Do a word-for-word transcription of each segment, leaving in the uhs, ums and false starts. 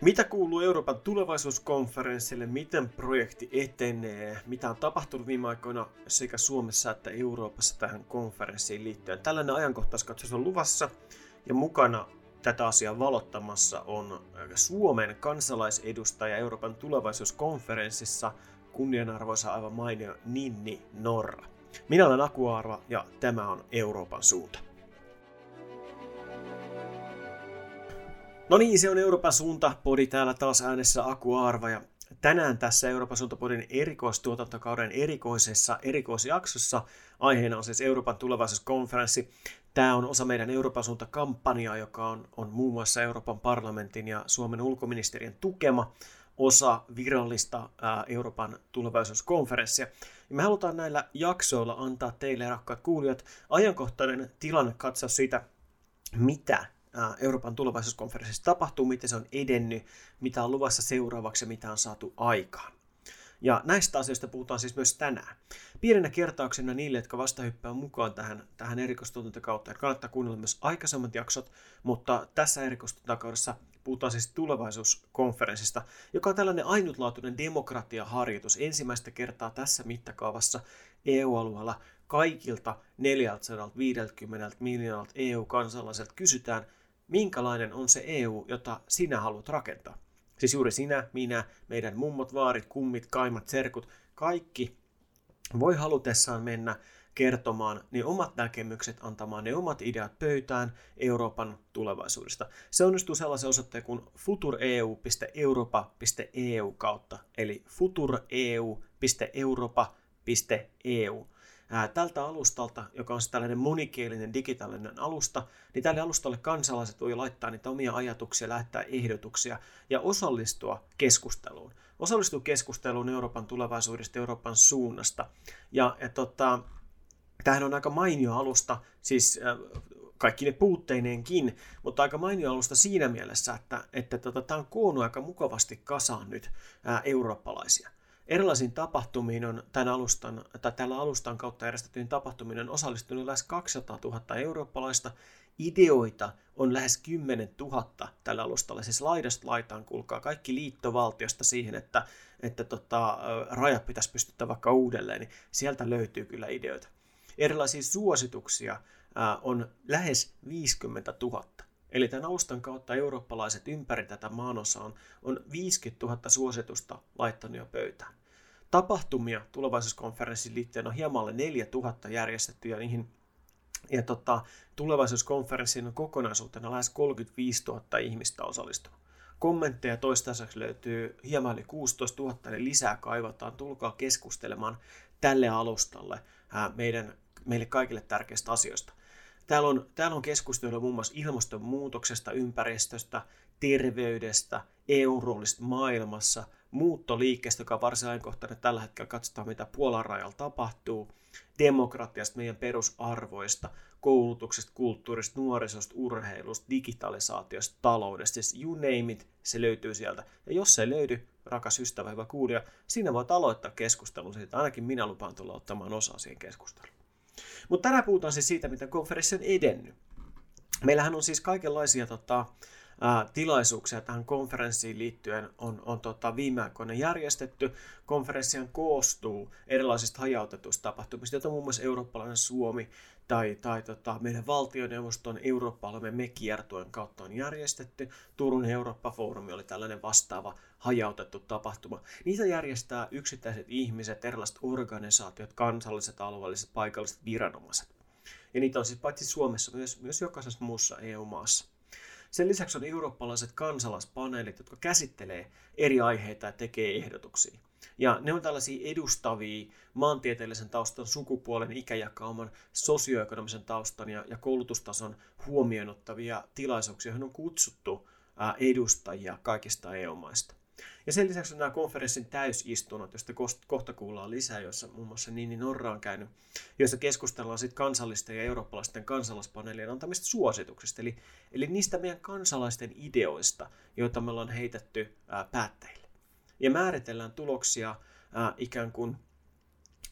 Mitä kuuluu Euroopan tulevaisuuskonferenssille, miten projekti etenee, mitä on tapahtunut viime aikoina sekä Suomessa että Euroopassa tähän konferenssiin liittyen. Tällainen ajankohtaiskatsaus on luvassa ja mukana tätä asiaa valottamassa on Suomen kansalaisedustaja Euroopan tulevaisuuskonferenssissa kunnianarvoisa aivan mainio Ninni Norra. Minä olen Aku Aarva ja tämä on Euroopan suunta. No niin, se on Euroopan suunta-podi täällä taas äänessä Aku Aarva ja tänään tässä Euroopan suunta-podin erikoistuotantokauden erikoisessa erikoisjaksossa aiheena on siis Euroopan tulevaisuuskonferenssi. Tämä on osa meidän Euroopan suunta-kampanjaa, joka on, on muun muassa Euroopan parlamentin ja Suomen ulkoministeriön tukema osa virallista ää, Euroopan tulevaisuuskonferenssia. Ja me halutaan näillä jaksoilla antaa teille, rakkaat kuulijat, ajankohtainen tilannekatsaus siitä, mitä Euroopan tulevaisuuskonferenssissa tapahtuu, miten se on edennyt, mitä on luvassa seuraavaksi ja mitä on saatu aikaan. Ja näistä asioista puhutaan siis myös tänään. Pienenä kertauksena niille, jotka vasta hyppää mukaan tähän, tähän erikoistuotantokautta, kannattaa kuunnella myös aikaisemmat jaksot, mutta tässä erikoistuotantokaudessa puhutaan siis tulevaisuuskonferenssista, joka on tällainen ainutlaatuinen demokratiaharjoitus ensimmäistä kertaa tässä mittakaavassa E U-alueella. Kaikilta neljäsataaviisikymmentä miljoonalta E U-kansalaiselta kysytään, minkälainen on se E U, jota sinä haluat rakentaa. Siis juuri sinä, minä, meidän mummot, vaarit, kummit, kaimat, serkut, kaikki voi halutessaan mennä kertomaan ne omat näkemykset, antamaan ne omat ideat pöytään Euroopan tulevaisuudesta. Se onnistuu sellaisen osoitteen kuin futureeu piste europa piste e u kautta, eli futureeu piste europa piste e u. Tältä alustalta, joka on tällainen monikielinen digitaalinen alusta, niin tälle alustalle kansalaiset voi laittaa niitä omia ajatuksia, lähettää ehdotuksia ja osallistua keskusteluun. Osallistua keskusteluun Euroopan tulevaisuudesta, Euroopan suunnasta. Ja, ja tota, tämähän on aika mainio alusta, siis äh, kaikki ne puutteineenkin, mutta aika mainio alusta siinä mielessä, että, että tota, tämä on koonnut aika mukavasti kasaan nyt äh, eurooppalaisia. Erilaisiin tapahtumiin on tämän alustan, tai tällä alustan kautta järjestettyyn tapahtumiin on osallistunut lähes kaksisataatuhatta eurooppalaista. Ideoita on lähes kymmenentuhatta tällä alustalla, siis laidasta laitaan, kuulkaa, kaikki liittovaltiosta siihen, että, että tota, rajat pitäisi pystyttää vaikka uudelleen, niin sieltä löytyy kyllä ideoita. Erilaisia suosituksia ää, on lähes viisikymmentätuhatta. Eli tämän alustan kautta eurooppalaiset ympäri tätä maanosaa on viisikymmentätuhatta suositusta laittanut jo pöytään. Tapahtumia tulevaisuuskonferenssin liittyen on hieman alle neljätuhatta järjestetty ja niihin ja tota, tulevaisuuskonferenssin on kokonaisuutena lähes kolmekymmentäviisituhatta ihmistä osallistunut. Kommentteja toistaiseksi löytyy hieman yli kuusitoistatuhatta, eli lisää kaivataan. Tulkaa keskustelemaan tälle alustalle ää, meidän, meille kaikille tärkeistä asioista. Täällä on, täällä on keskustelua muun muassa ilmastonmuutoksesta, ympäristöstä, terveydestä, E U-roolista maailmassa, muuttoliikkeestä, joka on varsin ajankohtainen tällä hetkellä, katsotaan mitä Puolan rajalla tapahtuu, demokratiasta, meidän perusarvoista, koulutuksesta, kulttuurista, nuorisosta, urheilusta, digitalisaatiosta, taloudesta, siis you name it, se löytyy sieltä. Ja jos se ei löydy, rakas ystävä, hyvä kuulija, sinä voit aloittaa keskustelun siitä, ainakin minä lupaan tulla ottamaan osaa siihen keskusteluun. Mutta tänään puhutaan siis siitä, miten konferenssi on edennyt. Meillähän on siis kaikenlaisia tota, ä, tilaisuuksia tähän konferenssiin liittyen on, on tota, viime aikoina järjestetty. Konferenssihan koostuu erilaisista hajautetuista tapahtumista, joita muun muassa eurooppalainen Suomi tai, tai tota, meidän valtioneuvoston Eurooppaolemme.fi kiertuen kautta on järjestetty. Turun Eurooppa-foorumi oli tällainen vastaava hajautettu tapahtuma. Niitä järjestää yksittäiset ihmiset, erilaiset organisaatiot, kansalliset, alueelliset, paikalliset viranomaiset. Ja niitä on siis paitsi Suomessa myös, myös jokaisessa muussa E U-maassa. Sen lisäksi on eurooppalaiset kansalaispaneelit, jotka käsittelee eri aiheita ja tekee ehdotuksia. Ja ne on tällaisia edustavia maantieteellisen taustan, sukupuolen, ikäjakauman, sosioekonomisen taustan ja, ja koulutustason huomioon ottavia tilaisuuksia, joihin on kutsuttu ää, edustajia kaikista E U-maista. Ja sen lisäksi on nämä konferenssin täysistunnot, joista kohta kuullaan lisää, joissa muun muassa Ninni Norra on käynyt, joissa keskustellaan sitten kansallisten ja eurooppalaisten kansalaispaneelien antamista suosituksista, eli, eli niistä meidän kansalaisten ideoista, joita me ollaan heitetty ää, päättäjille. Ja määritellään tuloksia ää, ikään kuin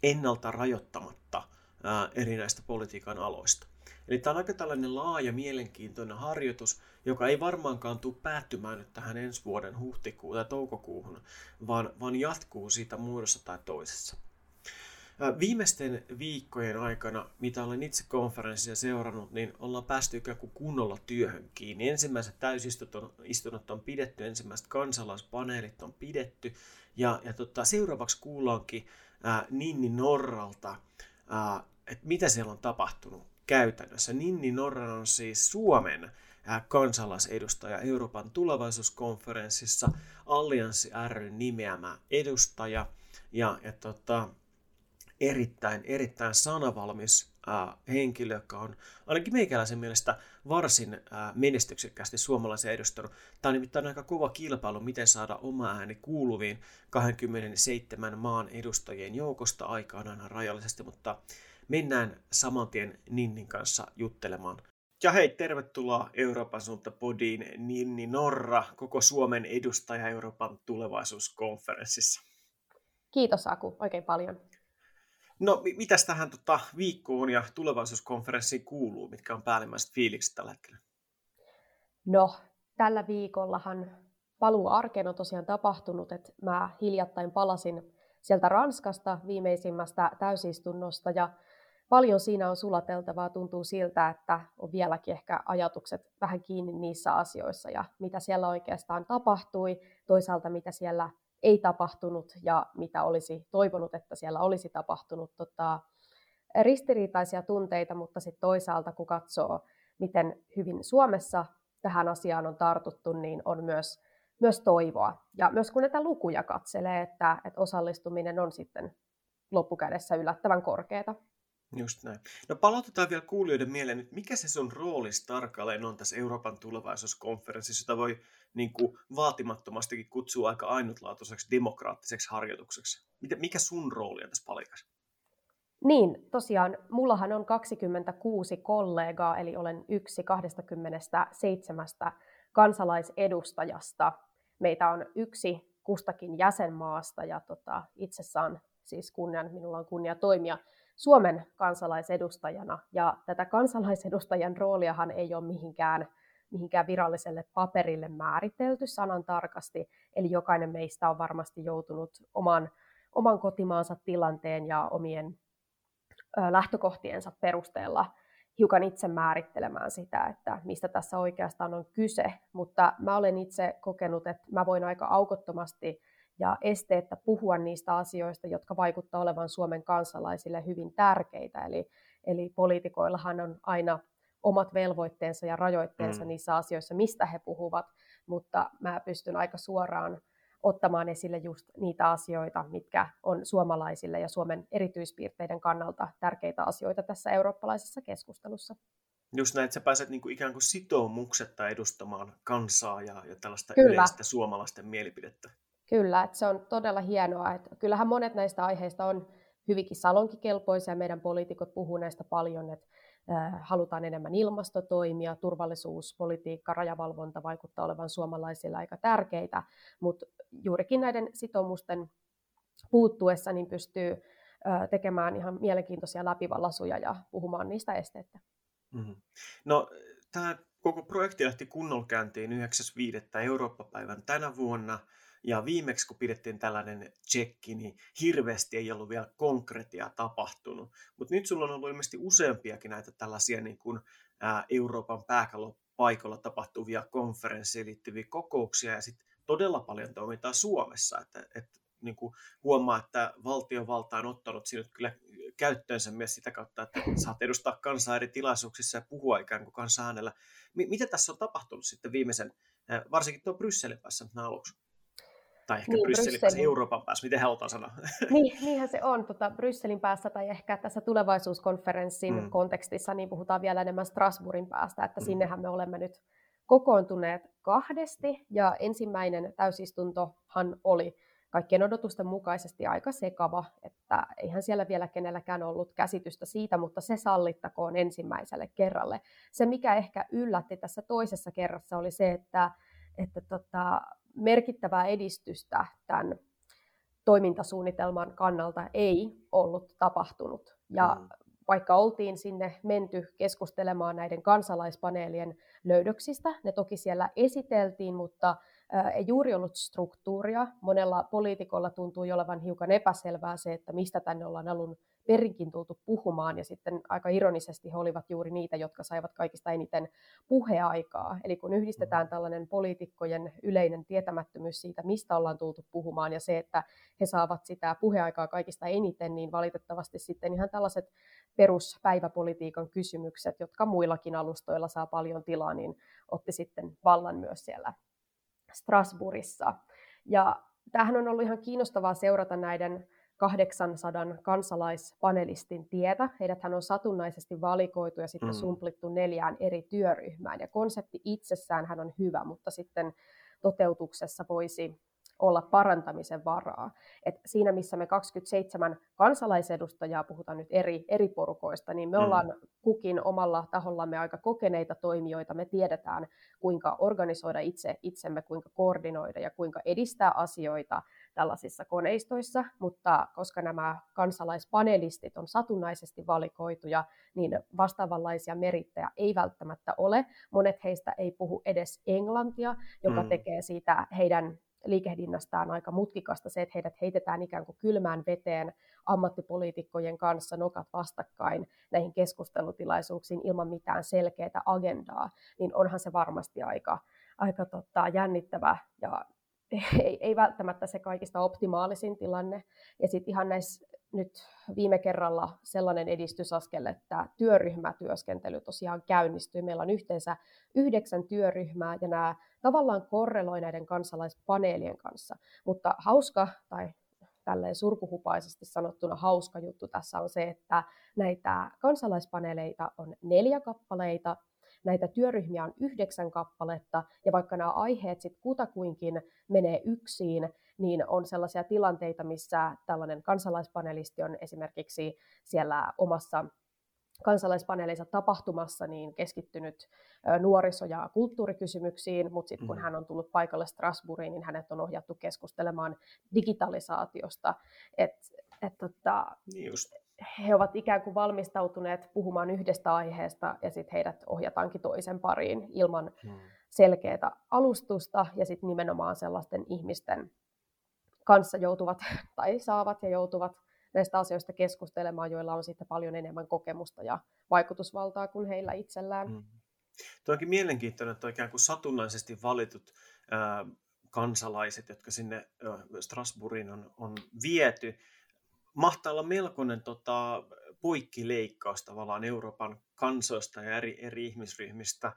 ennalta rajoittamatta ää, eri näistä politiikan aloista. Eli tämä on aika tällainen laaja, mielenkiintoinen harjoitus, joka ei varmaankaan tule päättymään nyt tähän ensi vuoden huhtikuun tai toukokuuhun, vaan, vaan jatkuu siitä muodossa tai toisessa. Viimeisten viikkojen aikana, mitä olen itse konferenssia seurannut, niin ollaan päästy ikään kuin kunnolla työhön kiinni. Ensimmäiset täysistunnot on pidetty, ensimmäiset kansalaispaneelit on pidetty ja, ja tota, seuraavaksi kuullaankin ää, Ninni Norralta, ää, että mitä siellä on tapahtunut käytännössä. Ninni Norra on siis Suomen ää, kansalaisedustaja Euroopan tulevaisuuskonferenssissa, Allianssi R:n nimeämä edustaja ja, ja tota, Erittäin, erittäin sanavalmis äh, henkilö, joka on ainakin meikäläisen mielestä varsin äh, menestyksekkäästi suomalaisen edustanut. Tämä on nimittäin aika kova kilpailu, miten saada oma ääni kuuluviin kaksikymmentäseitsemän maan edustajien joukosta. Aika on aina rajallisesti, mutta mennään samantien Ninnin kanssa juttelemaan. Ja hei, tervetuloa Euroopan suunta -podiin Ninni Norra, koko Suomen edustaja Euroopan tulevaisuuskonferenssissa. Kiitos Aku, oikein paljon. No, mitäs tähän tota, viikkoon ja tulevaisuuskonferenssiin kuuluu? Mitkä on päällimmäiset fiilikset tällä hetkellä? No, tällä viikollahan paluu arkeen on tosiaan tapahtunut, että mä hiljattain palasin sieltä Ranskasta viimeisimmästä täysistunnosta ja paljon siinä on sulateltavaa. Tuntuu siltä, että on vieläkin ehkä ajatukset vähän kiinni niissä asioissa ja mitä siellä oikeastaan tapahtui, toisaalta mitä siellä ei tapahtunut ja mitä olisi toivonut, että siellä olisi tapahtunut. Tota, ristiriitaisia tunteita, mutta sitten toisaalta kun katsoo, miten hyvin Suomessa tähän asiaan on tartuttu, niin on myös, myös toivoa. Ja myös kun näitä lukuja katselee, että, että osallistuminen on sitten loppukädessä yllättävän korkeata. Just näin. No palautetaan vielä kuulijoiden mieleen nyt, mikä se sun roolis tarkalleen on tässä Euroopan tulevaisuuskonferenssissa, jota voi niin kuin vaatimattomastikin kutsua aika ainutlaatuiseksi demokraattiseksi harjoitukseksi. Mikä sun rooli on tässä palikassa? Niin, tosiaan mullahan on kaksikymmentäkuusi kollegaa, eli olen yksi kaksikymmentäseitsemän kansalaisedustajasta. Meitä on yksi kustakin jäsenmaasta ja tota, itse saan siis kunnian, minulla on kunnia toimia Suomen kansalaisedustajana, ja tätä kansalaisedustajan rooliahan ei ole mihinkään, mihinkään viralliselle paperille määritelty sanan tarkasti, eli jokainen meistä on varmasti joutunut oman, oman kotimaansa tilanteen ja omien ö, lähtökohtiensa perusteella hiukan itse määrittelemään sitä, että mistä tässä oikeastaan on kyse, mutta mä olen itse kokenut, että mä voin aika aukottomasti ja esteettä puhua niistä asioista, jotka vaikuttaa olevan Suomen kansalaisille hyvin tärkeitä. Eli, eli poliitikoillahan on aina omat velvoitteensa ja rajoitteensa mm. niissä asioissa, mistä he puhuvat, mutta mä pystyn aika suoraan ottamaan esille just niitä asioita, mitkä on suomalaisille ja Suomen erityispiirteiden kannalta tärkeitä asioita tässä eurooppalaisessa keskustelussa. Just näin, että sä pääset niin kuin ikään kuin sitoumuksetta edustamaan kansaa ja, ja tällaista Kyllä. yleistä suomalaisten mielipidettä. Kyllä, että se on todella hienoa. Että kyllähän monet näistä aiheista on hyvinkin salonkikelpoisia. Meidän poliitikot puhuu näistä paljon, että halutaan enemmän ilmastotoimia, turvallisuuspolitiikka, rajavalvonta vaikuttaa olevan suomalaisilla aika tärkeitä. Mutta juurikin näiden sitoumusten puuttuessa niin pystyy tekemään ihan mielenkiintoisia läpivalasuja ja puhumaan niistä esteistä. Mm-hmm. No, tämä koko projekti lähti kunnolla käyntiin yhdeksäs viidettä Eurooppa-päivän tänä vuonna. Ja viimeksi, kun pidettiin tällainen tsekki, niin hirveästi ei ollut vielä konkretiaa tapahtunut. Mutta nyt sulla on ollut ilmeisesti useampiakin näitä tällaisia niin kuin Euroopan pääkallopaikoilla tapahtuvia konferenssiin liittyviä kokouksia ja sitten todella paljon toimintaa Suomessa. Että, että niin kuin huomaa, että valtiovalta on ottanut sinut kyllä käyttöönsä myös sitä kautta, että saat edustaa kansaa eri tilaisuuksissa ja puhua ikään kuin kansan äänellä. Mitä tässä on tapahtunut sitten viimeisen, varsinkin tuo Brysselin päässä aluksi? Tai ehkä niin, Brysselin päässä, Euroopan päässä, miten halutaan sanoa. Niin, niinhän se on. Tota, Brysselin päässä tai ehkä tässä tulevaisuuskonferenssin mm. kontekstissa niin puhutaan vielä enemmän Strasbourgin päästä, että mm. sinnehän me olemme nyt kokoontuneet kahdesti. Ja ensimmäinen täysistuntohan oli kaikkien odotusten mukaisesti aika sekava, että eihän siellä vielä kenelläkään ollut käsitystä siitä, mutta se sallittakoon ensimmäiselle kerralle. Se, mikä ehkä yllätti tässä toisessa kerrassa, oli se, että, että tota, merkittävää edistystä tämän toimintasuunnitelman kannalta ei ollut tapahtunut. Ja mm. Vaikka oltiin sinne menty keskustelemaan näiden kansalaispaneelien löydöksistä, ne toki siellä esiteltiin, mutta ei juuri ollut struktuuria. Monella poliitikolla tuntui olevan hiukan epäselvää se, että mistä tänne ollaan alun perinkin tultu puhumaan, ja sitten aika ironisesti he olivat juuri niitä, jotka saivat kaikista eniten puheaikaa. Eli kun yhdistetään tällainen poliitikkojen yleinen tietämättömyys siitä, mistä ollaan tultu puhumaan, ja se, että he saavat sitä puheaikaa kaikista eniten, niin valitettavasti sitten ihan tällaiset peruspäiväpolitiikan kysymykset, jotka muillakin alustoilla saa paljon tilaa, niin otti sitten vallan myös siellä Strasbourgissa. Ja tämähän on ollut ihan kiinnostavaa seurata näiden kahdeksansadan kansalaispanelistin tietä. Heidäthän on satunnaisesti valikoitu ja sitten sumplittu neljään eri työryhmään. Ja konsepti itsessäänhän on hyvä, mutta sitten toteutuksessa voisi olla parantamisen varaa. Et siinä, missä me kaksikymmentäseitsemän kansalaisedustajaa, puhutaan nyt eri, eri porukoista, niin me ollaan kukin omalla tahollamme aika kokeneita toimijoita. Me tiedetään, kuinka organisoida itse itsemme, kuinka koordinoida ja kuinka edistää asioita tällaisissa koneistoissa, mutta koska nämä kansalaispanelistit on satunnaisesti valikoituja, niin vastaavanlaisia merittejä ei välttämättä ole. Monet heistä ei puhu edes englantia, joka mm. tekee siitä heidän liikehdinnästään aika mutkikasta se, että heidät heitetään ikään kuin kylmään veteen ammattipoliitikkojen kanssa nokat vastakkain näihin keskustelutilaisuuksiin ilman mitään selkeää agendaa, niin onhan se varmasti aika, aika tota, jännittävä ja Ei, ei välttämättä se kaikista optimaalisin tilanne. Ja sitten ihan näissä nyt viime kerralla sellainen edistysaskel, että työryhmätyöskentely tosiaan käynnistyy. Meillä on yhteensä yhdeksän työryhmää ja nämä tavallaan korreloi näiden kansalaispaneelien kanssa. Mutta hauska tai tälleen surkuhupaisesti sanottuna hauska juttu tässä on se, että näitä kansalaispaneeleita on neljä kappaleita. Näitä työryhmiä on yhdeksän kappaletta, ja vaikka nämä aiheet sitten kutakuinkin menee yksiin, niin on sellaisia tilanteita, missä tällainen kansalaispanelisti on esimerkiksi siellä omassa kansalaispaneelissa tapahtumassa niin keskittynyt nuoriso- ja kulttuurikysymyksiin, mutta sitten kun hän on tullut paikalle Strasbourgiin, niin hänet on ohjattu keskustelemaan digitalisaatiosta. Et, et, tota, Just. He ovat ikään kuin valmistautuneet puhumaan yhdestä aiheesta ja sitten heidät ohjataankin toisen pariin ilman hmm. selkeää alustusta ja sitten nimenomaan sellaisten ihmisten kanssa joutuvat tai saavat ja joutuvat näistä asioista keskustelemaan, joilla on sitten paljon enemmän kokemusta ja vaikutusvaltaa kuin heillä itsellään. Hmm. Tuo onkin mielenkiintoinen, että on ikään kuin satunnaisesti valitut äh, kansalaiset, jotka sinne äh, Strasbourgiin on, on viety. Mahtaa olla melkoinen tota, poikkileikkaus tavallaan Euroopan kansoista ja eri, eri ihmisryhmistä.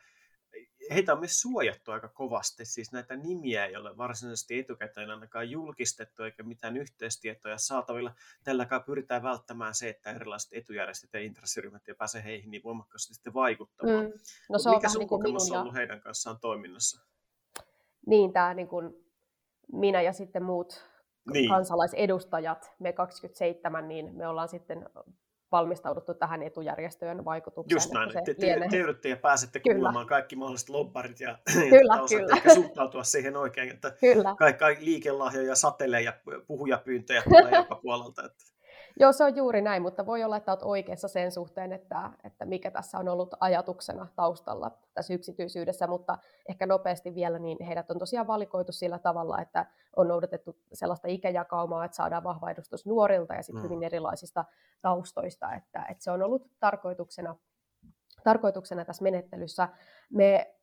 Heitä on myös suojattu aika kovasti, siis näitä nimiä ei ole varsinaisesti etukäteen ainakaan julkistettu eikä mitään yhteystietoja saatavilla. Tälläkään pyritään välttämään se, että erilaiset etujärjestöt ja intressiryhmät ei pääse heihin niin voimakkaasti sitten vaikuttamaan. Mm. No, se on mikä sun kokemus on ollut heidän kanssaan toiminnassa? Niin, tämä niin kuin minä ja sitten muut Niin. kansalaisedustajat, me kaksikymmentäseitsemän, niin me ollaan sitten valmistauduttu tähän etujärjestöön vaikutukseen. Just näin, te, te, te yritte ja pääsette kyllä. kuulemaan kaikki mahdolliset lobbarit ja, kyllä, ja osaatte ehkä suhtautua siihen oikein, että kaikki liikelahjoja satelee ja puhujapyyntöjä tulee joka puolelta. Että. Joo, se on juuri näin, mutta voi olla, että olet oikeassa sen suhteen, että, että mikä tässä on ollut ajatuksena taustalla tässä yksityisyydessä, mutta ehkä nopeasti vielä, niin heidät on tosiaan valikoitu sillä tavalla, että on noudatettu sellaista ikäjakaumaa, että saadaan vahva edustus nuorilta ja sitten hyvin erilaisista taustoista, että, että se on ollut tarkoituksena, tarkoituksena tässä menettelyssä. Me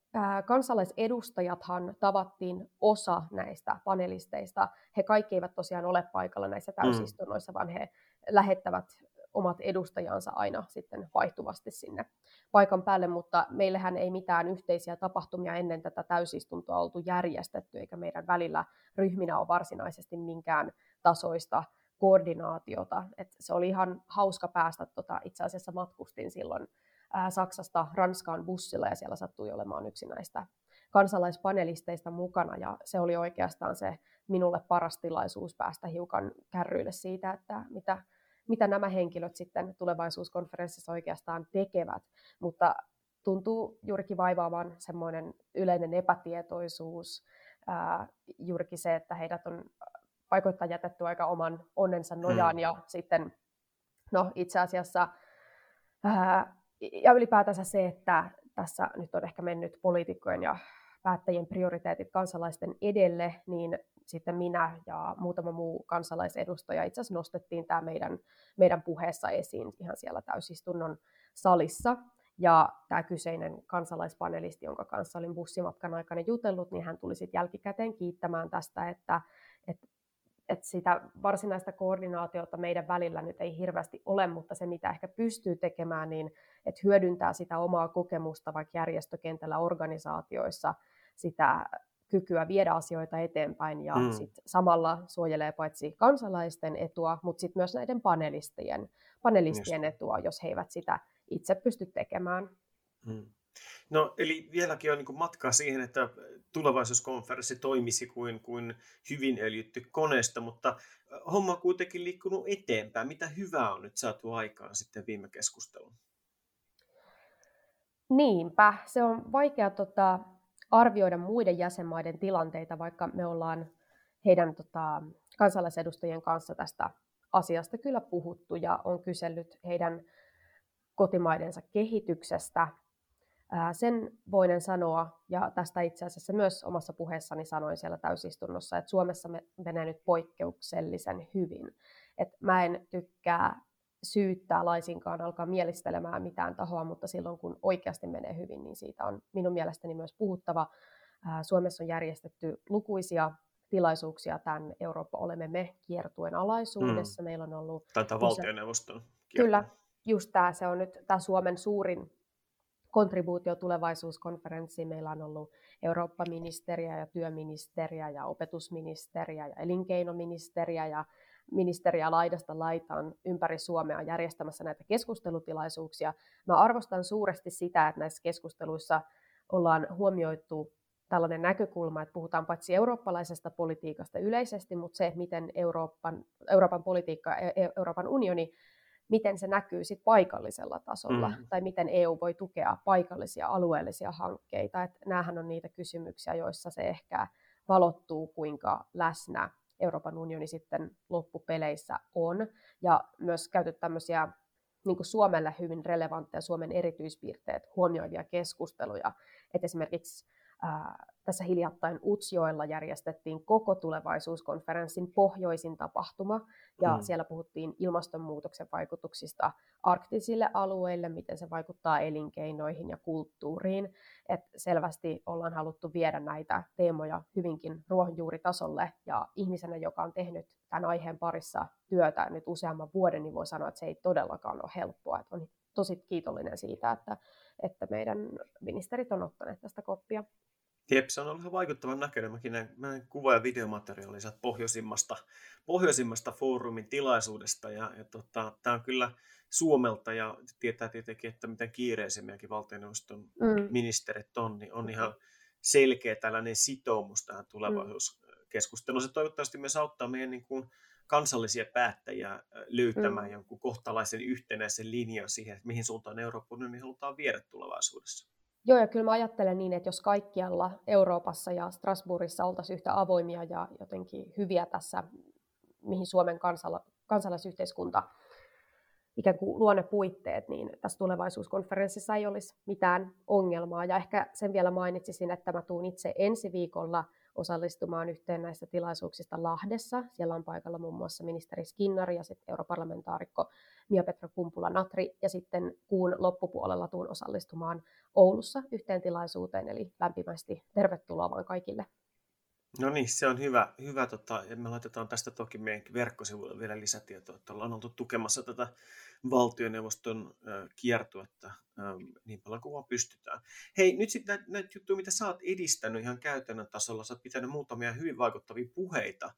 kansalaisedustajathan tavattiin osa näistä panelisteista. He kaikki eivät tosiaan ole paikalla näissä täysistunnoissa, vaan he lähettävät omat edustajansa aina sitten vaihtuvasti sinne paikan päälle, mutta meillähän ei mitään yhteisiä tapahtumia ennen tätä täysistuntoa oltu järjestetty, eikä meidän välillä ryhminä ole varsinaisesti minkään tasoista koordinaatiota. Et se oli ihan hauska päästä, tota, itse asiassa matkustin silloin Saksasta Ranskaan bussilla ja siellä sattui olemaan yksi näistä kansalaispanelisteista mukana ja se oli oikeastaan se minulle paras tilaisuus päästä hiukan kärryille siitä, että mitä, mitä nämä henkilöt sitten tulevaisuuskonferenssissa oikeastaan tekevät, mutta tuntuu juurikin vaivaamaan semmoinen yleinen epätietoisuus, ää, juurikin se, että heidät on paikoittain jätetty aika oman onnensa nojaan hmm. ja sitten no itse asiassa Ja ylipäätänsä se, että tässä nyt on ehkä mennyt poliitikkojen ja päättäjien prioriteetit kansalaisten edelle, niin sitten minä ja muutama muu kansalaisedustaja itse asiassa nostettiin tämä meidän, meidän puheessa esiin ihan siellä täysistunnon salissa. Ja tämä kyseinen kansalaispanelisti, jonka kanssa olin bussimatkan aikana jutellut, niin hän tuli sitten jälkikäteen kiittämään tästä, että, että, että sitä varsinaista koordinaatiota meidän välillä nyt ei hirveästi ole, mutta se mitä ehkä pystyy tekemään, niin että hyödyntää sitä omaa kokemusta vaikka järjestökentällä, organisaatioissa, sitä kykyä viedä asioita eteenpäin ja mm. sit samalla suojelee paitsi kansalaisten etua, mutta sit myös näiden panelistien, panelistien etua, jos he eivät sitä itse pysty tekemään. Mm. No eli vieläkin on niin kuin matkaa siihen, että tulevaisuuskonferenssi toimisi kuin, kuin hyvin öljytty koneesta, mutta homma on kuitenkin liikkunut eteenpäin. Mitä hyvää on nyt saatu aikaan sitten viime keskustelun? Niinpä, se on vaikea tota, arvioida muiden jäsenmaiden tilanteita, vaikka me ollaan heidän tota, kansalaisedustajien kanssa tästä asiasta kyllä puhuttu ja on kysellyt heidän kotimaidensa kehityksestä. Sen voinen sanoa, ja tästä itse asiassa myös omassa puheessani sanoin siellä täysistunnossa, että Suomessa me menee nyt poikkeuksellisen hyvin. Et mä en tykkää syyttää laisinkaan, alkaa mielistelemään mitään tahoa, mutta silloin kun oikeasti menee hyvin, niin siitä on minun mielestäni myös puhuttava. Suomessa on järjestetty lukuisia tilaisuuksia tämän Eurooppa-olemme-me-kiertueen alaisuudessa. Mm. Meillä on ollut... Tätä valtioneuvoston kiertue. Kyllä. Just tämä, se on nyt tämä Suomen suurin kontribuutio tulevaisuuskonferenssiin. Meillä on ollut Eurooppa-ministeriä ja työministeriä ja opetusministeriä ja elinkeinoministeriä ja ministeriä laidasta laitaan ympäri Suomea järjestämässä näitä keskustelutilaisuuksia. Mä arvostan suuresti sitä, että näissä keskusteluissa ollaan huomioitu tällainen näkökulma, että puhutaan paitsi eurooppalaisesta politiikasta yleisesti, mutta se, miten Euroopan, Euroopan politiikka ja Euroopan unioni miten se näkyy sit paikallisella tasolla, mm. tai miten E U voi tukea paikallisia alueellisia hankkeita. Et näähän on niitä kysymyksiä, joissa se ehkä valottuu, kuinka läsnä Euroopan unioni sitten loppupeleissä on. Ja myös käyty tämmöisiä niin kuin Suomelle hyvin relevantteja, Suomen erityispiirteet huomioivia keskusteluja. Et esimerkiksi ää, tässä hiljattain Utsjoella järjestettiin koko tulevaisuuskonferenssin pohjoisin tapahtuma, ja mm. siellä puhuttiin ilmastonmuutoksen vaikutuksista arktisille alueille, miten se vaikuttaa elinkeinoihin ja kulttuuriin. Et selvästi ollaan haluttu viedä näitä teemoja hyvinkin ruohonjuuritasolle, ja ihmisenä, joka on tehnyt tämän aiheen parissa työtä nyt useamman vuoden, niin voi sanoa, että se ei todellakaan ole helppoa. Et on tosi kiitollinen siitä, että, että meidän ministerit on ottaneet tästä koppia. Jep, se on ollut ihan vaikuttavan näköinen. Mäkin näin, näin kuva- ja videomateriaalisia pohjoisimmasta, pohjoisimmasta foorumin tilaisuudesta. Ja, ja tota, tämä on kyllä Suomelta, ja tietää tietenkin, että miten kiireisemmiäkin valtioneuvoston mm. ministerit on, niin on ihan selkeä tällainen sitoumus tähän tulevaisuuskeskusteluun. Se toivottavasti myös auttaa meidän niin kuin kansallisia päättäjiä löytämään mm. jonkun kohtalaisen yhtenäisen linjan siihen, että mihin suuntaan Euroopan unioni halutaan viedä tulevaisuudessa. Joo, ja kyllä mä ajattelen niin, että jos kaikkialla Euroopassa ja Strasbourgissa oltaisiin yhtä avoimia ja jotenkin hyviä tässä, mihin Suomen kansala- kansalaisyhteiskunta ikään kuin luo ne puitteet, niin tässä tulevaisuuskonferenssissa ei olisi mitään ongelmaa. Ja ehkä sen vielä mainitsisin, että mä tuun itse ensi viikolla osallistumaan yhteen näistä tilaisuuksista Lahdessa. Siellä on paikalla muun muassa ministeri Skinnari ja sitten europarlamentaarikko Mia-Petra Kumpula-Natri. Ja sitten kuun loppupuolella tuun osallistumaan Oulussa yhteen tilaisuuteen. Eli lämpimästi tervetuloa vaan kaikille. No niin, se on hyvä. hyvä tota, me laitetaan tästä toki meidän verkkosivuille vielä lisätietoa. Että ollaan oltu tukemassa tätä valtioneuvoston äh, kiertuetta ähm, niin paljon kuin vaan pystytään. Hei, nyt sitten näitä, näitä juttuja, mitä sä oot edistänyt ihan käytännön tasolla. Sä oot pitänyt muutamia hyvin vaikuttavia puheita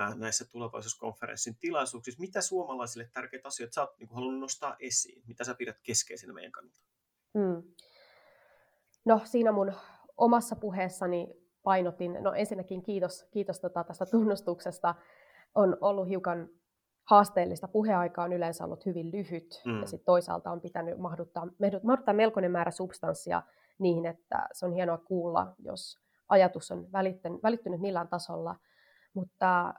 äh, näissä tulevaisuuskonferenssin tilaisuuksissa. Mitä suomalaisille tärkeitä asioita sä oot niin kuin halunnut nostaa esiin? Mitä sä pidät keskeisenä meidän kannalta? Hmm. No siinä mun omassa puheessani painotin. No ensinnäkin kiitos, kiitos tota tästä tunnustuksesta. On ollut hiukan haasteellista. Puheaika on yleensä ollut hyvin lyhyt, mm. ja sit toisaalta on pitänyt mahduttaa, mahduttaa melkoinen määrä substanssia niihin, että se on hienoa kuulla, jos ajatus on välittynyt millään tasolla. Mutta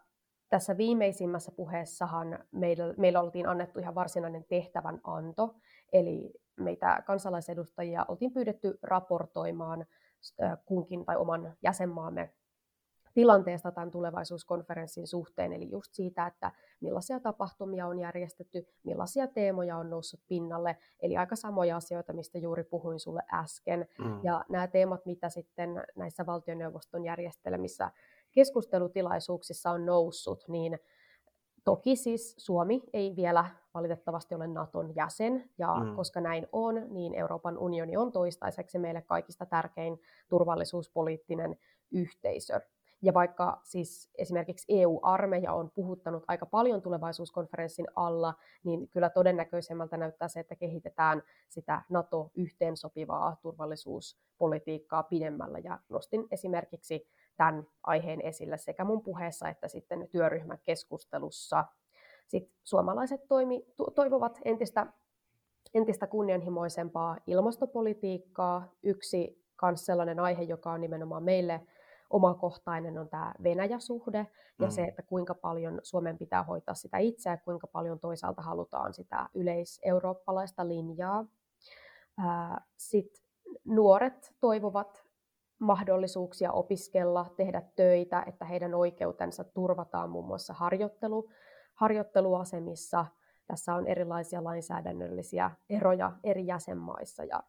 tässä viimeisimmässä puheessahan meillä, meillä oltiin annettu ihan varsinainen tehtävänanto, Eli meitä kansalaisedustajia oltiin pyydetty raportoimaan kunkin tai oman jäsenmaamme tilanteesta tämän tulevaisuuskonferenssin suhteen, eli just siitä, että millaisia tapahtumia on järjestetty, millaisia teemoja on noussut pinnalle, eli aika samoja asioita, mistä juuri puhuin sulle äsken. Mm. Ja nämä teemat, mitä sitten näissä valtioneuvoston järjestelmissä keskustelutilaisuuksissa on noussut, niin toki siis Suomi ei vielä valitettavasti ole Naton jäsen, ja mm. koska näin on, niin Euroopan unioni on toistaiseksi meille kaikista tärkein turvallisuuspoliittinen yhteisö. Ja vaikka siis esimerkiksi E U-armeija on puhuttanut aika paljon tulevaisuuskonferenssin alla, niin kyllä todennäköisemmältä näyttää se, että kehitetään sitä NATO-yhteensopivaa turvallisuuspolitiikkaa pidemmällä. Ja nostin esimerkiksi tämän aiheen esille sekä mun puheessa että sitten työryhmän keskustelussa. Sitten suomalaiset toimi, toivovat entistä, entistä kunnianhimoisempaa ilmastopolitiikkaa. Yksi myös sellainen aihe, joka on nimenomaan meille omakohtainen, on tämä Venäjä-suhde ja mm. se, että kuinka paljon Suomen pitää hoitaa sitä itseä ja kuinka paljon toisaalta halutaan sitä yleiseurooppalaista linjaa. Sitten nuoret toivovat mahdollisuuksia opiskella, tehdä töitä, että heidän oikeutensa turvataan muun muassa harjoittelu, harjoitteluasemissa. Tässä on erilaisia lainsäädännöllisiä eroja eri jäsenmaissa ja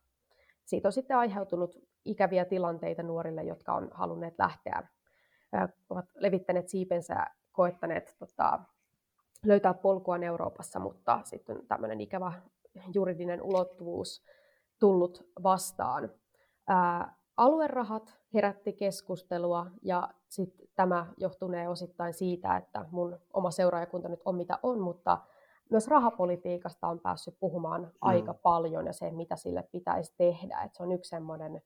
siitä on sitten aiheutunut ikäviä tilanteita nuorille, jotka on halunneet lähteä, ovat levittäneet siipensä, koettaneet tota, löytää polkuaan Euroopassa, mutta sitten on tämmöinen ikävä juridinen ulottuvuus tullut vastaan. Ää, aluerahat herätti keskustelua, ja sitten tämä johtunee osittain siitä, että mun oma seuraajakunta nyt on mitä on, mutta myös rahapolitiikasta on päässyt puhumaan mm. aika paljon ja se, mitä sille pitäisi tehdä. Et se on yksi semmoinen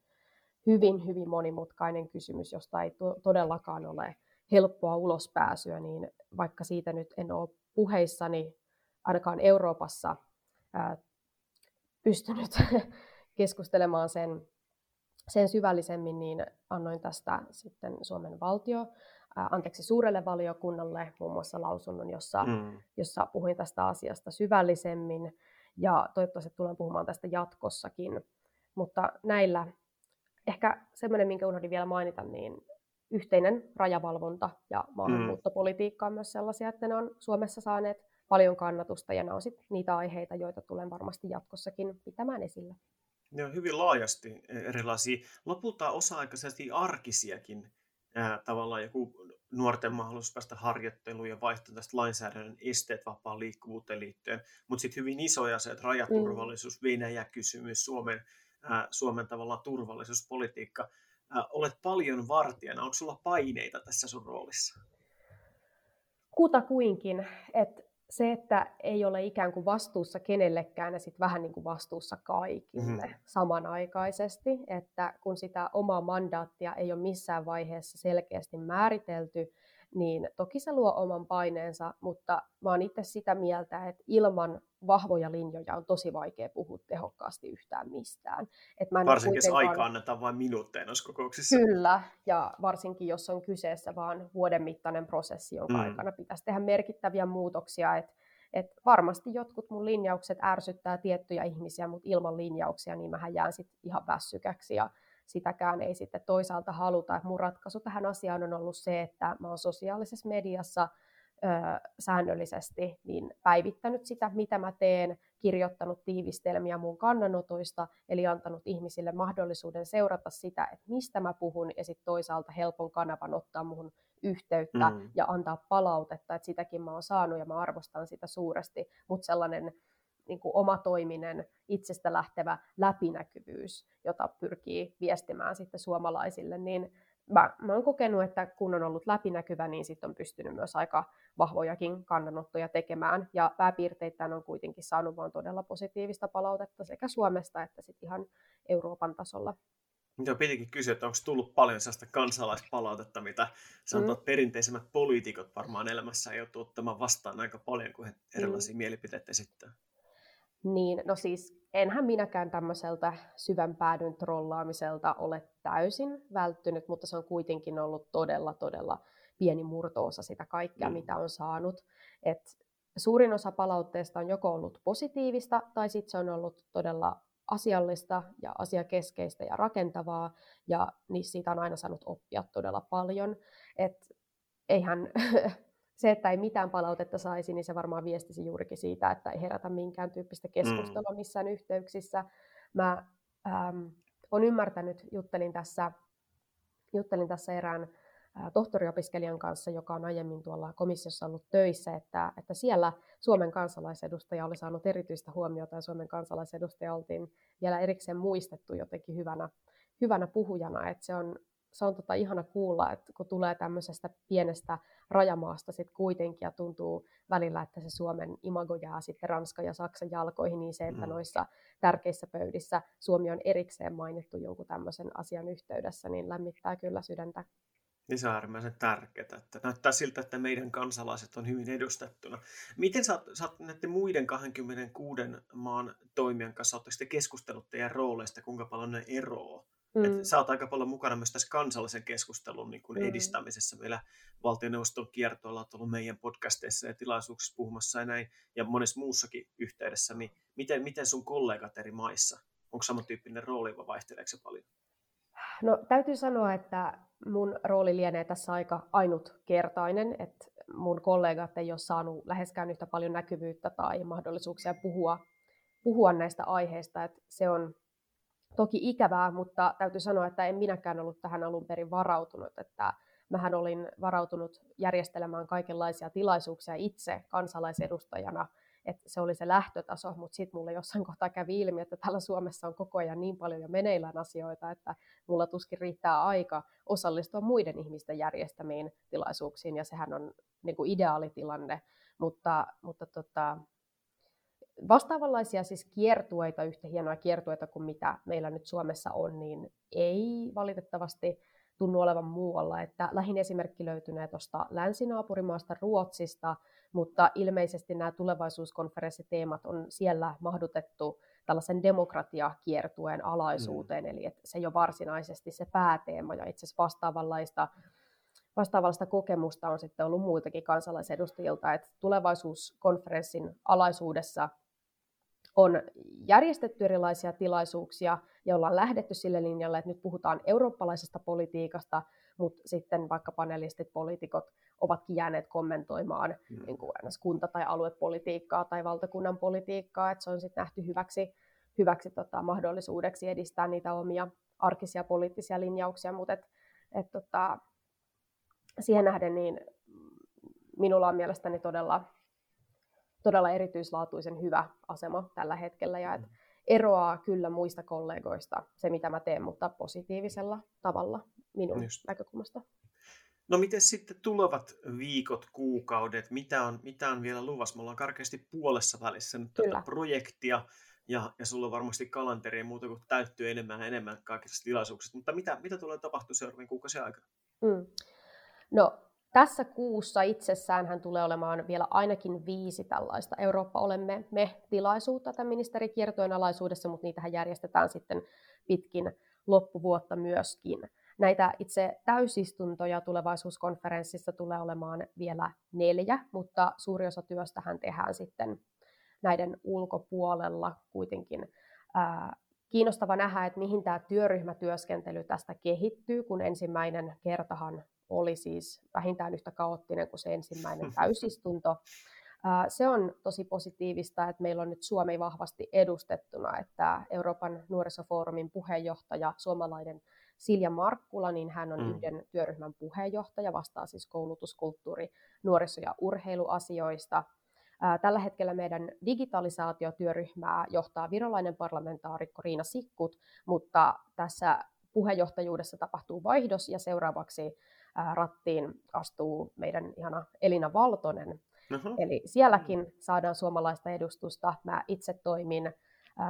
hyvin, hyvin monimutkainen kysymys, josta ei to- todellakaan ole helppoa ulospääsyä, niin vaikka siitä nyt en ole puheissani ainakaan Euroopassa ää, pystynyt keskustelemaan sen, sen syvällisemmin, niin annoin tästä sitten Suomen valtio, ää, anteeksi suurelle valiokunnalle muun muassa lausunnon, jossa, mm. jossa puhuin tästä asiasta syvällisemmin ja toivottavasti tulen puhumaan tästä jatkossakin, mutta näillä ehkä semmoinen, minkä unohdin vielä mainita, niin yhteinen rajavalvonta ja maahanmuuttopolitiikka on myös sellaisia, että ne on Suomessa saaneet paljon kannatusta ja nämä on sitten niitä aiheita, joita tulen varmasti jatkossakin pitämään esillä. Ne on hyvin laajasti erilaisia, lopulta osa-aikaisesti arkisiakin ää, tavallaan joku nuorten mahdollisuus päästä harjoitteluun ja vaihtaa tästä lainsäädännön esteet vapaan liikkuvuuteen liittyen, mutta sitten hyvin isoja se, että rajaturvallisuus, mm. Venäjä-kysymys, Suomen Suomen tavallaan turvallisuuspolitiikka. Olet paljon vartijana. Onko sulla paineita tässä sun roolissa? Kutakuinkin. Et se, että ei ole ikään kuin vastuussa kenellekään ja sit vähän niin kuin vastuussa kaikille mm. samanaikaisesti. Että kun sitä omaa mandaattia ei ole missään vaiheessa selkeästi määritelty, niin toki se luo oman paineensa, mutta mä oon itse sitä mieltä, että ilman vahvoja linjoja on tosi vaikea puhua tehokkaasti yhtään mistään. Et mä en varsinkin jos kuitenkaan aikaa annetaan vain minuutteja noissa kokouksissa. Kyllä, ja varsinkin jos on kyseessä vaan vuoden mittainen prosessi, jonka mm. aikana pitäisi tehdä merkittäviä muutoksia. Et, et varmasti jotkut mun linjaukset ärsyttää tiettyjä ihmisiä, mutta ilman linjauksia niin mähän jään sit ihan väsykäksi ja sitäkään ei sitten toisaalta haluta. Mun ratkaisu tähän asiaan on ollut se, että mä oon sosiaalisessa mediassa ö, säännöllisesti niin päivittänyt sitä, mitä mä teen, kirjoittanut tiivistelmiä mun kannanotoista, eli antanut ihmisille mahdollisuuden seurata sitä, että mistä mä puhun, ja sitten toisaalta helpon kanavan ottaa mun yhteyttä mm. ja antaa palautetta, että sitäkin mä oon saanut ja mä arvostan sitä suuresti, mutta sellainen niin kuin omatoiminen, itsestä lähtevä läpinäkyvyys, jota pyrkii viestimään sitten suomalaisille, niin mä, mä oon kokenut, että kun on ollut läpinäkyvä, niin sitten on pystynyt myös aika vahvojakin kannanottoja tekemään, ja pääpiirteittäin on kuitenkin saanut vaan todella positiivista palautetta sekä Suomesta että sitten ihan Euroopan tasolla. Joo, pitikin kysyä, että onko tullut paljon sellaista kansalaispalautetta, mitä sanotaan, mm. perinteisemmät poliitikot varmaan elämässä joutuu ottamaan vastaan aika paljon, kun he erilaisia mm. mielipiteitä esittää. Niin, no siis enhän minäkään tämmöiseltä syvän päädyn trollaamiselta ole täysin välttynyt, mutta se on kuitenkin ollut todella, todella pieni murto-osa sitä kaikkea, mm. mitä on saanut. Et Suurin osa palautteesta on joko ollut positiivista tai sitten se on ollut todella asiallista ja asiakeskeistä ja rakentavaa, ja niissä siitä on aina saanut oppia todella paljon. Et eihän se, että ei mitään palautetta saisi, niin se varmaan viestisi juurikin siitä, että ei herätä minkään tyyppistä keskustelua missään yhteyksissä. Mä ähm, olen ymmärtänyt, juttelin tässä, juttelin tässä erään tohtoriopiskelijan kanssa, joka on aiemmin tuolla komissiossa ollut töissä, että, että siellä Suomen kansalaisedustaja oli saanut erityistä huomiota, ja Suomen kansalaisedustaja oltiin vielä erikseen muistettu jotenkin hyvänä, hyvänä puhujana. Et se on, se on tota ihana kuulla, että kun tulee tämmöisestä pienestä rajamaasta sit kuitenkin, ja tuntuu välillä, että se Suomen imago jää sitten Ranskan ja Saksan jalkoihin, niin se, että noissa tärkeissä pöydissä Suomi on erikseen mainittu jonkun tämmöisen asian yhteydessä, niin lämmittää kyllä sydäntä. Niin se on äärimmäisen tärkeää, että näyttää siltä, että meidän kansalaiset on hyvin edustettuna. Miten sä oot näiden muiden kaksikymmentäkuusi maan toimijan kanssa, ootteko te keskustellut teidän rooleista, kuinka paljon ne eroaa? Mm. Et sä oot aika paljon mukana myös tässä kansallisen keskustelun niin kuin mm. edistämisessä. Meillä valtioneuvoston kiertoilla on ollut meidän podcasteissa ja tilaisuuksissa puhumassa ja näin, ja monessa muussakin yhteydessä. Niin miten, miten sun kollegat eri maissa? Onko samantyyppinen rooli vai vaihteleeko se paljon? No, täytyy sanoa, että mun rooli lienee tässä aika ainutkertainen, että mun kollegat ei ole saanut läheskään yhtä paljon näkyvyyttä tai mahdollisuuksia puhua, puhua näistä aiheista. Että se on toki ikävää, mutta täytyy sanoa, että en minäkään ollut tähän alun perin varautunut. Että mähän olin varautunut järjestelemään kaikenlaisia tilaisuuksia itse kansalaisedustajana. Että se oli se lähtötaso, mutta sitten mulle jossain kohtaa kävi ilmi, että täällä Suomessa on koko ajan niin paljon jo meneillään asioita, että mulla tuskin riittää aika osallistua muiden ihmisten järjestämiin tilaisuuksiin, ja sehän on niin kuin ideaalitilanne, mutta, mutta tota, vastaavanlaisia siis kiertueita, yhtä hienoja kiertueita kuin mitä meillä nyt Suomessa on, niin ei valitettavasti tunnu olevan muualla, että lähin esimerkki löytynee tuosta länsinaapurimaasta Ruotsista, mutta ilmeisesti nämä tulevaisuuskonferenssiteemat on siellä mahdutettu tällaisen demokratiakiertueen alaisuuteen, mm. eli että se ei ole varsinaisesti se pääteema, ja itse asiassa vastaavanlaista, vastaavanlaista kokemusta on sitten ollut muiltakin kansalaisedustajilta, että tulevaisuuskonferenssin alaisuudessa on järjestetty erilaisia tilaisuuksia, ja ollaan lähdetty sille linjalle, että nyt puhutaan eurooppalaisesta politiikasta, mutta sitten vaikka panelistit, poliitikot ovatkin jääneet kommentoimaan mm. niin kuin kunta- tai aluepolitiikkaa tai valtakunnan politiikkaa, että se on sitten nähty hyväksi, hyväksi tota, mahdollisuudeksi edistää niitä omia arkisia poliittisia linjauksia, mutta et, et, tota, siihen nähden niin minulla on mielestäni todella todella erityislaatuisen hyvä asema tällä hetkellä, ja et eroaa kyllä muista kollegoista se, mitä mä teen, mutta positiivisella tavalla minun Just. näkökulmasta. No miten sitten tulevat viikot, kuukaudet, mitä on, mitä on vielä luvassa? Me ollaan karkeasti puolessa välissä nyt tätä projektia, ja, ja sulla on varmasti kalenteri ja muuta, kun täyttyy enemmän ja enemmän kaikista tilaisuuksista, mutta mitä, mitä tulee tapahtua seuraavien kuukausien aikana? Mm. No, tässä kuussa itsessään hän tulee olemaan vielä ainakin viisi tällaista Eurooppa-olemme me-tilaisuutta tämän ministerikiertojen alaisuudessa, mutta niitähän järjestetään sitten pitkin loppuvuotta myöskin. Näitä itse täysistuntoja tulevaisuuskonferenssissa tulee olemaan vielä neljä, mutta suuri osa työstähän tehdään sitten näiden ulkopuolella kuitenkin. Kiinnostava nähdä, että mihin tämä työryhmätyöskentely tästä kehittyy, kun ensimmäinen kertahan oli siis vähintään yhtä kaoottinen kuin se ensimmäinen täysistunto. Se on tosi positiivista, että meillä on nyt Suomi vahvasti edustettuna, että Euroopan nuorisofoorumin puheenjohtaja, suomalainen Silja Markkula, niin hän on mm. yhden työryhmän puheenjohtaja, vastaa siis koulutus-, kulttuuri-, nuoriso- ja urheiluasioista. Tällä hetkellä meidän digitalisaatiotyöryhmää johtaa virolainen parlamentaarikko Riina Sikkut, mutta tässä puheenjohtajuudessa tapahtuu vaihdos, ja seuraavaksi rattiin astuu meidän ihana Elina Valtonen. Uh-huh. Eli sielläkin saadaan suomalaista edustusta. Mä itse toimin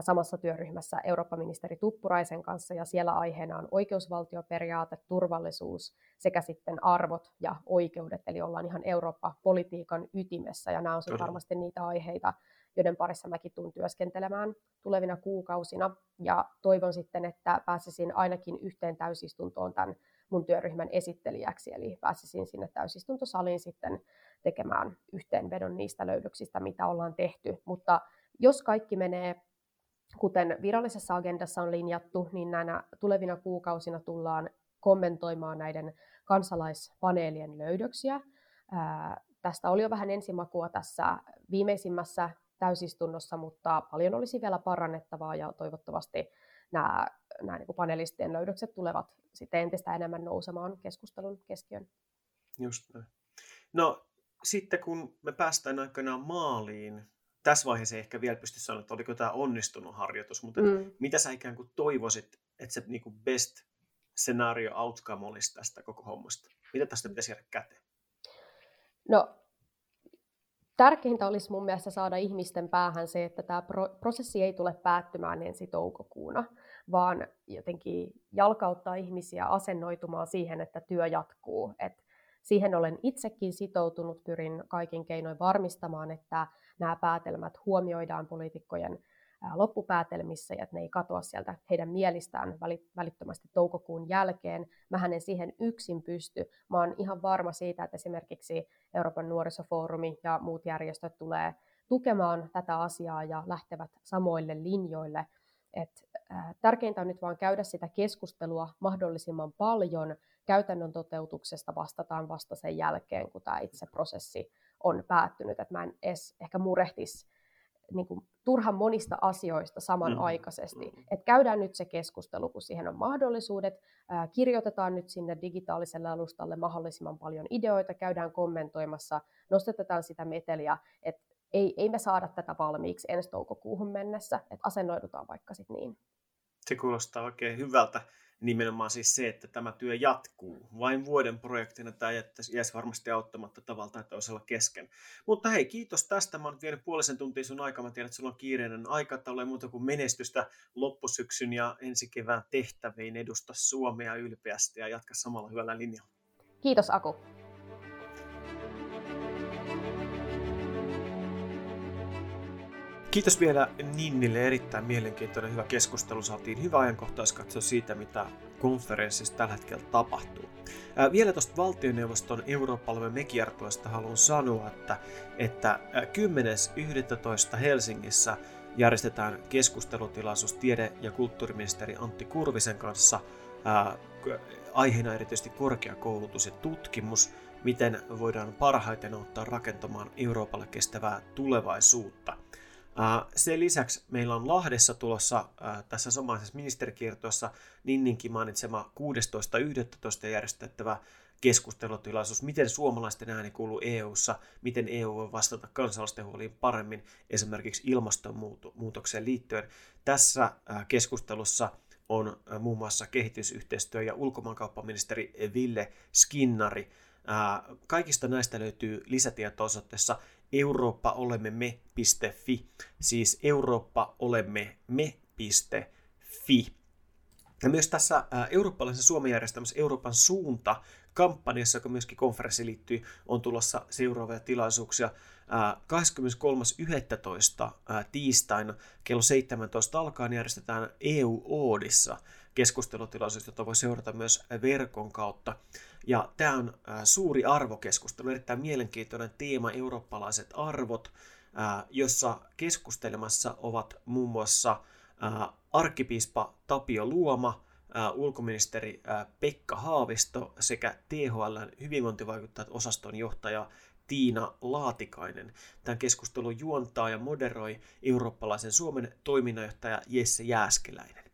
samassa työryhmässä eurooppaministeri Tuppuraisen kanssa, ja siellä aiheena on oikeusvaltioperiaate, turvallisuus sekä sitten arvot ja oikeudet. Eli ollaan ihan Eurooppa-politiikan ytimessä, ja nämä on sitten varmasti niitä aiheita, joiden parissa mäkin tuun työskentelemään tulevina kuukausina. Ja toivon sitten, että pääsisin ainakin yhteen täysistuntoon tämän mun työryhmän esittelijäksi, eli pääsisin sinne täysistuntosaliin sitten tekemään yhteenvedon niistä löydöksistä, mitä ollaan tehty. Mutta jos kaikki menee, kuten virallisessa agendassa on linjattu, niin näinä tulevina kuukausina tullaan kommentoimaan näiden kansalaispaneelien löydöksiä. Ää, tästä oli jo vähän ensimakua tässä viimeisimmässä täysistunnossa, mutta paljon olisi vielä parannettavaa ja toivottavasti nämä, nämä niin kuin panelistien löydökset tulevat sitten entistä enemmän nousemaan keskustelun keskiöön. Just näin. No sitten kun me päästään aikanaan maaliin, tässä vaiheessa ei ehkä vielä pysty sanoa, että oliko tämä onnistunut harjoitus, mutta mm. mitä sä ikään kuin toivoisit, että se niin kuin best scenario outcome olisi tästä koko hommasta? Mitä tästä pitäisi jäädä käteen? No, tärkeintä olisi mun mielestä saada ihmisten päähän se, että tämä prosessi ei tule päättymään ensi toukokuuna, vaan jotenkin jalkauttaa ihmisiä asennoitumaan siihen, että työ jatkuu. Et siihen olen itsekin sitoutunut, pyrin kaikin keinoin varmistamaan, että nämä päätelmät huomioidaan poliitikkojen loppupäätelmissä ja että ne ei katoa sieltä heidän mielistään välittömästi toukokuun jälkeen. Mähän en siihen yksin pysty. Mä oon ihan varma siitä, että esimerkiksi Euroopan nuorisofoorumi ja muut järjestöt tulee tukemaan tätä asiaa ja lähtevät samoille linjoille. Et, äh, tärkeintä on nyt vaan käydä sitä keskustelua mahdollisimman paljon. Käytännön toteutuksesta vastataan vasta sen jälkeen, kun tämä itse prosessi on päättynyt. Et mä en edes ehkä murehtisi niin kuin turhan monista asioista samanaikaisesti. Mm. Et käydään nyt se keskustelu, kun siihen on mahdollisuudet. Ää, kirjoitetaan nyt sinne digitaaliselle alustalle mahdollisimman paljon ideoita, käydään kommentoimassa, nostetaan sitä meteliä, että ei, ei me saada tätä valmiiksi ensi toukokuuhun mennessä, että asennoidutaan vaikka sitten niin. Se kuulostaa oikein hyvältä, nimenomaan siis se, että tämä työ jatkuu. Vain vuoden projektina tämä jäisi varmasti auttamatta tavalla tai toisella kesken. Mutta hei, kiitos tästä. Mä oon vienyt puolisen tuntia sun aikaa. Mä tiedän, että sulla on kiireinen aikataulu, ei muuta kuin menestystä loppusyksyn ja ensi kevään tehtäviin. Edusta Suomea ylpeästi ja jatka samalla hyvällä linjalla. Kiitos, Aku. Kiitos vielä Ninnille, erittäin mielenkiintoinen hyvä keskustelu. Saatiin hyvä ajankohtaiskatso siitä, mitä konferenssissa tällä hetkellä tapahtuu. Ää, vielä tuosta valtioneuvoston Eurooppa-olemme.fi-artuesta haluan sanoa, että, että kymmenes yhdestoista Helsingissä järjestetään keskustelutilaisuus tiede- ja kulttuuriministeri Antti Kurvisen kanssa. Ää, aiheena erityisesti korkeakoulutus ja tutkimus, miten voidaan parhaiten auttaa rakentamaan Euroopalle kestävää tulevaisuutta. Sen lisäksi meillä on Lahdessa tulossa tässä samaisessa ministerikiertossa Ninninkin mainitsema kuudestoista yhdestoista järjestettävä keskustelutilaisuus, miten suomalaisten ääni kuuluu E U:ssa, miten E U voi vastata kansalaisten huoliin paremmin esimerkiksi ilmastonmuutokseen liittyen. Tässä keskustelussa on muun muassa kehitysyhteistyö- ja ulkomaankauppaministeri Ville Skinnari. Kaikista näistä löytyy lisätietoa osoitteessa eurooppaolemme.fi, siis eurooppaolemme.fi. Ja myös tässä eurooppalaisen Suomen järjestämässä Euroopan suunta kampanjassa, joka myöskin konferenssi liittyy, on tulossa seuraavia tilaisuuksia. kahdeskymmeneskolmas yhdestoista tiistaina kello seitsemäntoista alkaen järjestetään E U-Oodissa keskustelutilaisuus, jota voi seurata myös verkon kautta. Ja tämä on suuri arvokeskustelu, erittäin mielenkiintoinen teema, eurooppalaiset arvot, jossa keskustelemassa ovat muun muassa arkkipiispa Tapio Luoma, ulkoministeri Pekka Haavisto sekä T H L:n hyvinvointivaikuttajat osaston johtaja Tiina Laatikainen. Tämän keskustelun juontaa ja moderoi eurooppalaisen Suomen toiminnanjohtaja Jesse Jääskeläinen.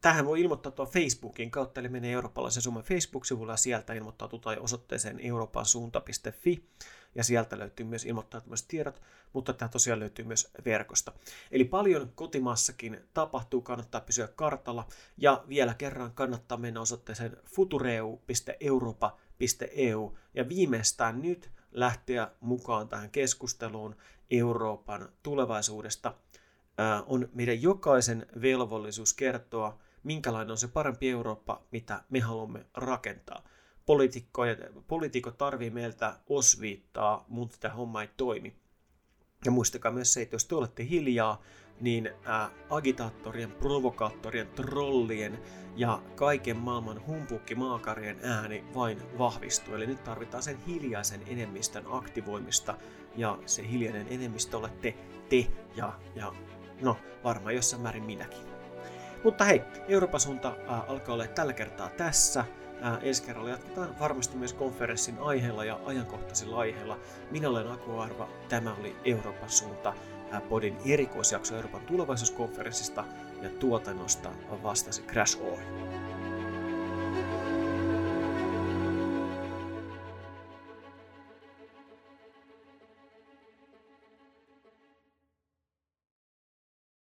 Tähän voi ilmoittautua Facebookin kautta, eli menee eurooppalaisen Suomen Facebook-sivulle ja sieltä ilmoittaututaan osoitteeseen euroopansuunta.fi ja sieltä löytyy myös ilmoittautumistiedot, mutta tämä tosiaan löytyy myös verkosta. Eli paljon kotimaassakin tapahtuu, kannattaa pysyä kartalla ja vielä kerran kannattaa mennä osoitteeseen futureeu piste europa piste e u ja viimeistään nyt lähteä mukaan tähän keskusteluun Euroopan tulevaisuudesta. On meidän jokaisen velvollisuus kertoa, minkälainen on se parempi Eurooppa, mitä me haluamme rakentaa. Poliitikot tarvii meiltä osviittaa, mutta tämä homma ei toimi. Ja muistakaa myös se, että jos te olette hiljaa, niin ää, agitaattorien, provokaattorien, trollien ja kaiken maailman humpukki-maakarien ääni vain vahvistuu. Eli nyt tarvitaan sen hiljaisen enemmistön aktivoimista, ja se hiljainen enemmistö olette te ja, ja no varmaan jossain määrin minäkin. Mutta hei, Euroopan suunta ää, alkaa olla tällä kertaa tässä. Ää, ensi kerralla jatketaan varmasti myös konferenssin aiheella ja ajankohtaisilla aiheilla. Minä olen Aku Aarva, tämä oli Euroopan suunta. Podin erikoisjakso Euroopan tulevaisuuskonferenssista ja tuotannosta vastasi Crash Hoy.